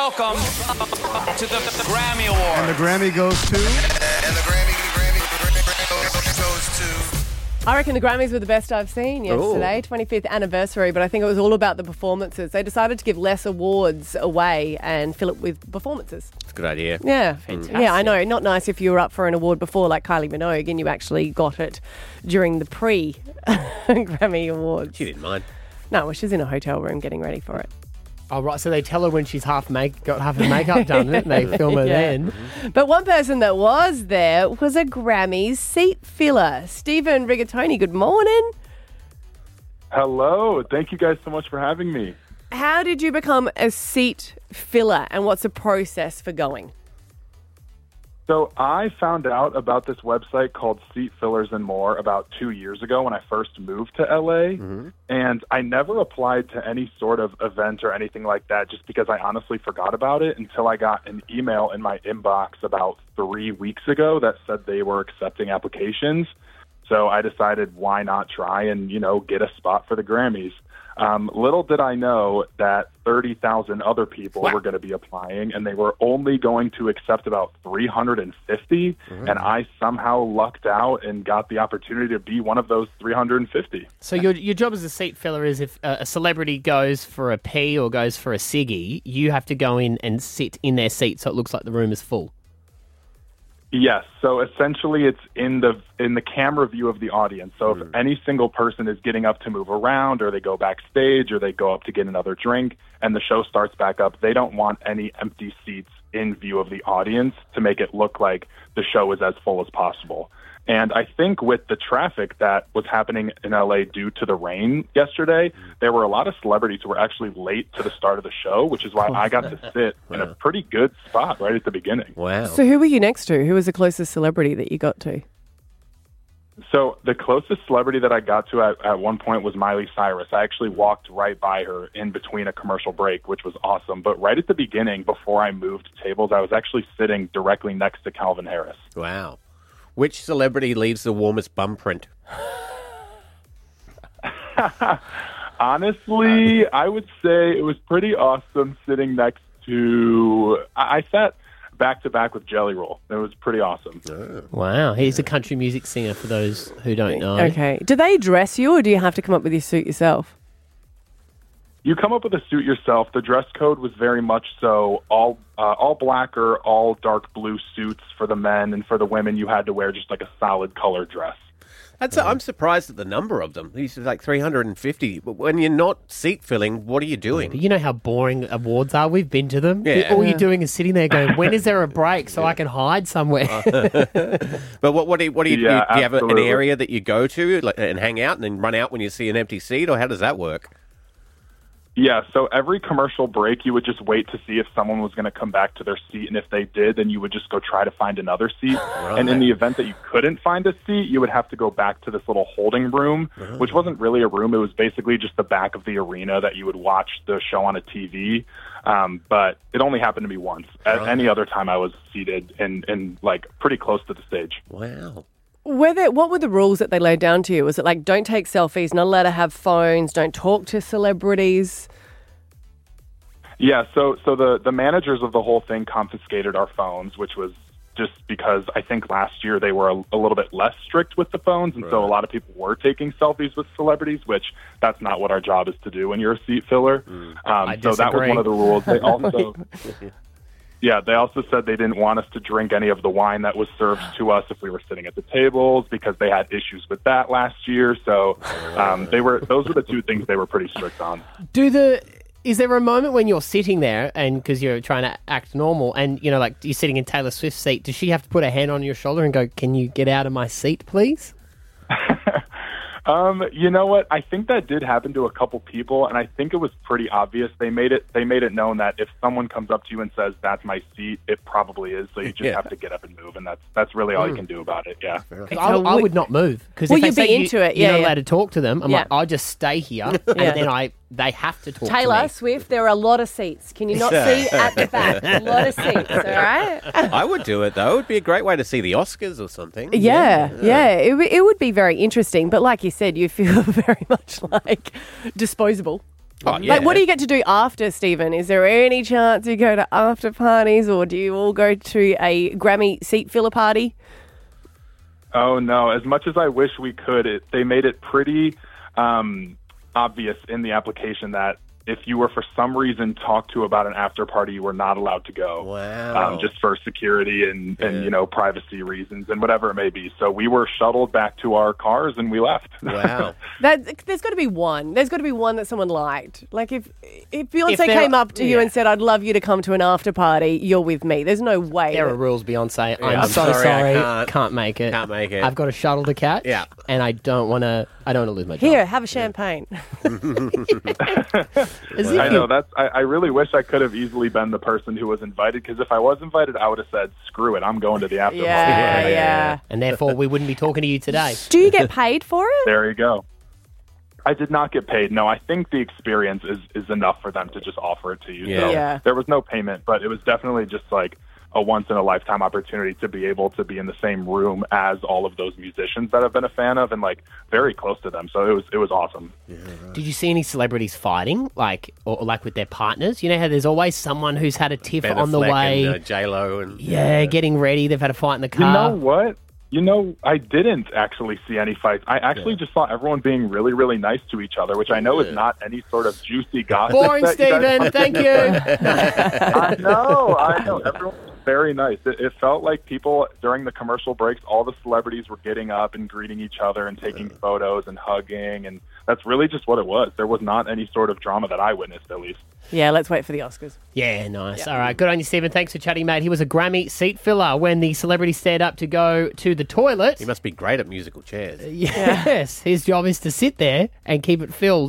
Welcome to the Grammy Award. And the Grammy goes to? And the Grammy goes to... I reckon the Grammys were the best I've seen yesterday, 25th anniversary, but I think it was all about the performances. They decided to give less awards away and fill it with performances. That's a good idea. Yeah. Fantastic. Yeah, I know. Not nice if you were up for an award before, like Kylie Minogue, and you actually got it during the pre-Grammy Awards. She didn't mind. No, well, she's in a hotel room getting ready for it. Oh, right. So they tell her when she's got half her makeup done, didn't they? Film her then. But one person that was there was a Grammys seat filler. Stephen Rigatoni, good morning. Hello. Thank you guys so much for having me. How did you become a seat filler and what's the process for going? So I found out about this website called Seat Fillers and More about 2 years ago when I first moved to LA, and I never applied to any sort of event or anything like that just because I honestly forgot about it until I got an email in my inbox about 3 weeks ago that said they were accepting applications. So I decided, why not try and, you know, get a spot for the Grammys? Little did I know that 30,000 other people were going to be applying, and they were only going to accept about 350, and I somehow lucked out and got the opportunity to be one of those 350. So your job as a seat filler is if a celebrity goes for a pee or goes for a ciggy, you have to go in and sit in their seat so it looks like the room is full. Yes. So essentially it's in the camera view of the audience. So if any single person is getting up to move around or they go backstage or they go up to get another drink and the show starts back up, they don't want any empty seats in view of the audience to make it look like the show is as full as possible. And I think with the traffic that was happening in LA due to the rain yesterday, there were a lot of celebrities who were actually late to the start of the show, which is why I got to sit in a pretty good spot right at the beginning. Wow. So who were you next to? Who was the closest celebrity that you got to? So the closest celebrity that I got to at one point was Miley Cyrus. I actually walked right by her in between a commercial break, which was awesome. But right at the beginning, before I moved tables, I was actually sitting directly next to Calvin Harris. Wow. Which celebrity leaves the warmest bum print? Honestly, I would say it was pretty awesome sitting next to... I sat back-to-back with Jelly Roll. It was pretty awesome. Oh. Wow. He's a country music singer for those who don't know. Okay. Do they dress you or do you have to come up with your suit yourself? You come up with a suit yourself. The dress code was very much so all black or all dark blue suits for the men, and for the women you had to wear just like a solid color dress. I'm surprised at the number of them. These are like 350. But when you're not seat filling, what are you doing? You know how boring awards are. We've been to them. Yeah. All you're doing is sitting there going, when is there a break so I can hide somewhere? But what do you have an area that you go to and hang out and then run out when you see an empty seat, or how does that work? Yeah, so every commercial break, you would just wait to see if someone was going to come back to their seat, and if they did, then you would just go try to find another seat. Right. And in the event that you couldn't find a seat, you would have to go back to this little holding room, which wasn't really a room. It was basically just the back of the arena that you would watch the show on a TV. But it only happened to me once. At any other time, I was seated and like pretty close to the stage. Wow. What were the rules that they laid down to you? Was it like, don't take selfies, not allowed to have phones, don't talk to celebrities? Yeah, so the managers of the whole thing confiscated our phones, which was just because I think last year they were a little bit less strict with the phones, and so a lot of people were taking selfies with celebrities, which that's not what our job is to do when you're a seat filler. So that was one of the rules. They also... Yeah, they also said they didn't want us to drink any of the wine that was served to us if we were sitting at the tables because they had issues with that last year. So those were the two things they were pretty strict on. Is there a moment when you're sitting there and because you're trying to act normal and, you know, like you're sitting in Taylor Swift's seat, does she have to put her hand on your shoulder and go, can you get out of my seat, please? You know what? I think that did happen to a couple people, and I think it was pretty obvious. They made it known that if someone comes up to you and says, that's my seat, it probably is. So you just have to get up and move, and that's really all you can do about it, yeah. I would not move. Because if they say you're not allowed to talk to them, I'm like, I'll just stay here, and then they have to talk to me. Taylor Swift, there are a lot of seats. Can you not see at the back? A lot of seats, all right? I would do it, though. It would be a great way to see the Oscars or something. Yeah. It would be very interesting, but like you said, you feel very much like disposable. Oh, yeah. Like, what do you get to do after, Stephen? Is there any chance you go to after parties, or do you all go to a Grammy seat filler party? Oh, no. As much as I wish we could, they made it pretty obvious in the application that if you were for some reason talked to about an after party, you were not allowed to go. Wow. Just for security and you know, privacy reasons and whatever it may be. So we were shuttled back to our cars and we left. Wow. There's got to be one. There's got to be one that someone liked. Like if Beyonce came up to you and said, I'd love you to come to an after party, you're with me. There's no way. There are rules, Beyonce. I'm so sorry. I can't make it. Can't make it. I've got to shuttle the cat. Yeah. And I don't want to lose my job. Here, have a champagne. I know. I really wish I could have easily been the person who was invited, because if I was invited, I would have said, screw it, I'm going to the after party. Yeah. And therefore, we wouldn't be talking to you today. Do you get paid for it? There you go. I did not get paid. No, I think the experience is enough for them to just offer it to you. Yeah. So there was no payment, but it was definitely just like a once-in-a-lifetime opportunity to be able to be in the same room as all of those musicians that I've been a fan of and, like, very close to them. So it was awesome. Yeah, right. Did you see any celebrities fighting, like with their partners? You know how there's always someone who's had a tiff on the way? And J-Lo. And, getting ready. They've had a fight in the car. You know what? I didn't actually see any fights. I actually just saw everyone being really, really nice to each other, which I know is not any sort of juicy gossip. Boring, Stephen. Thank you. I know. Everyone was very nice. It felt like people, during the commercial breaks, all the celebrities were getting up and greeting each other and taking photos and hugging. And that's really just what it was. There was not any sort of drama that I witnessed, at least. Yeah, let's wait for the Oscars. Yeah, nice. Yeah. All right, good on you, Stephen. Thanks for chatting, mate. He was a Grammy seat filler when the celebrity stared up to go to the toilet. He must be great at musical chairs. Yes, his job is to sit there and keep it filled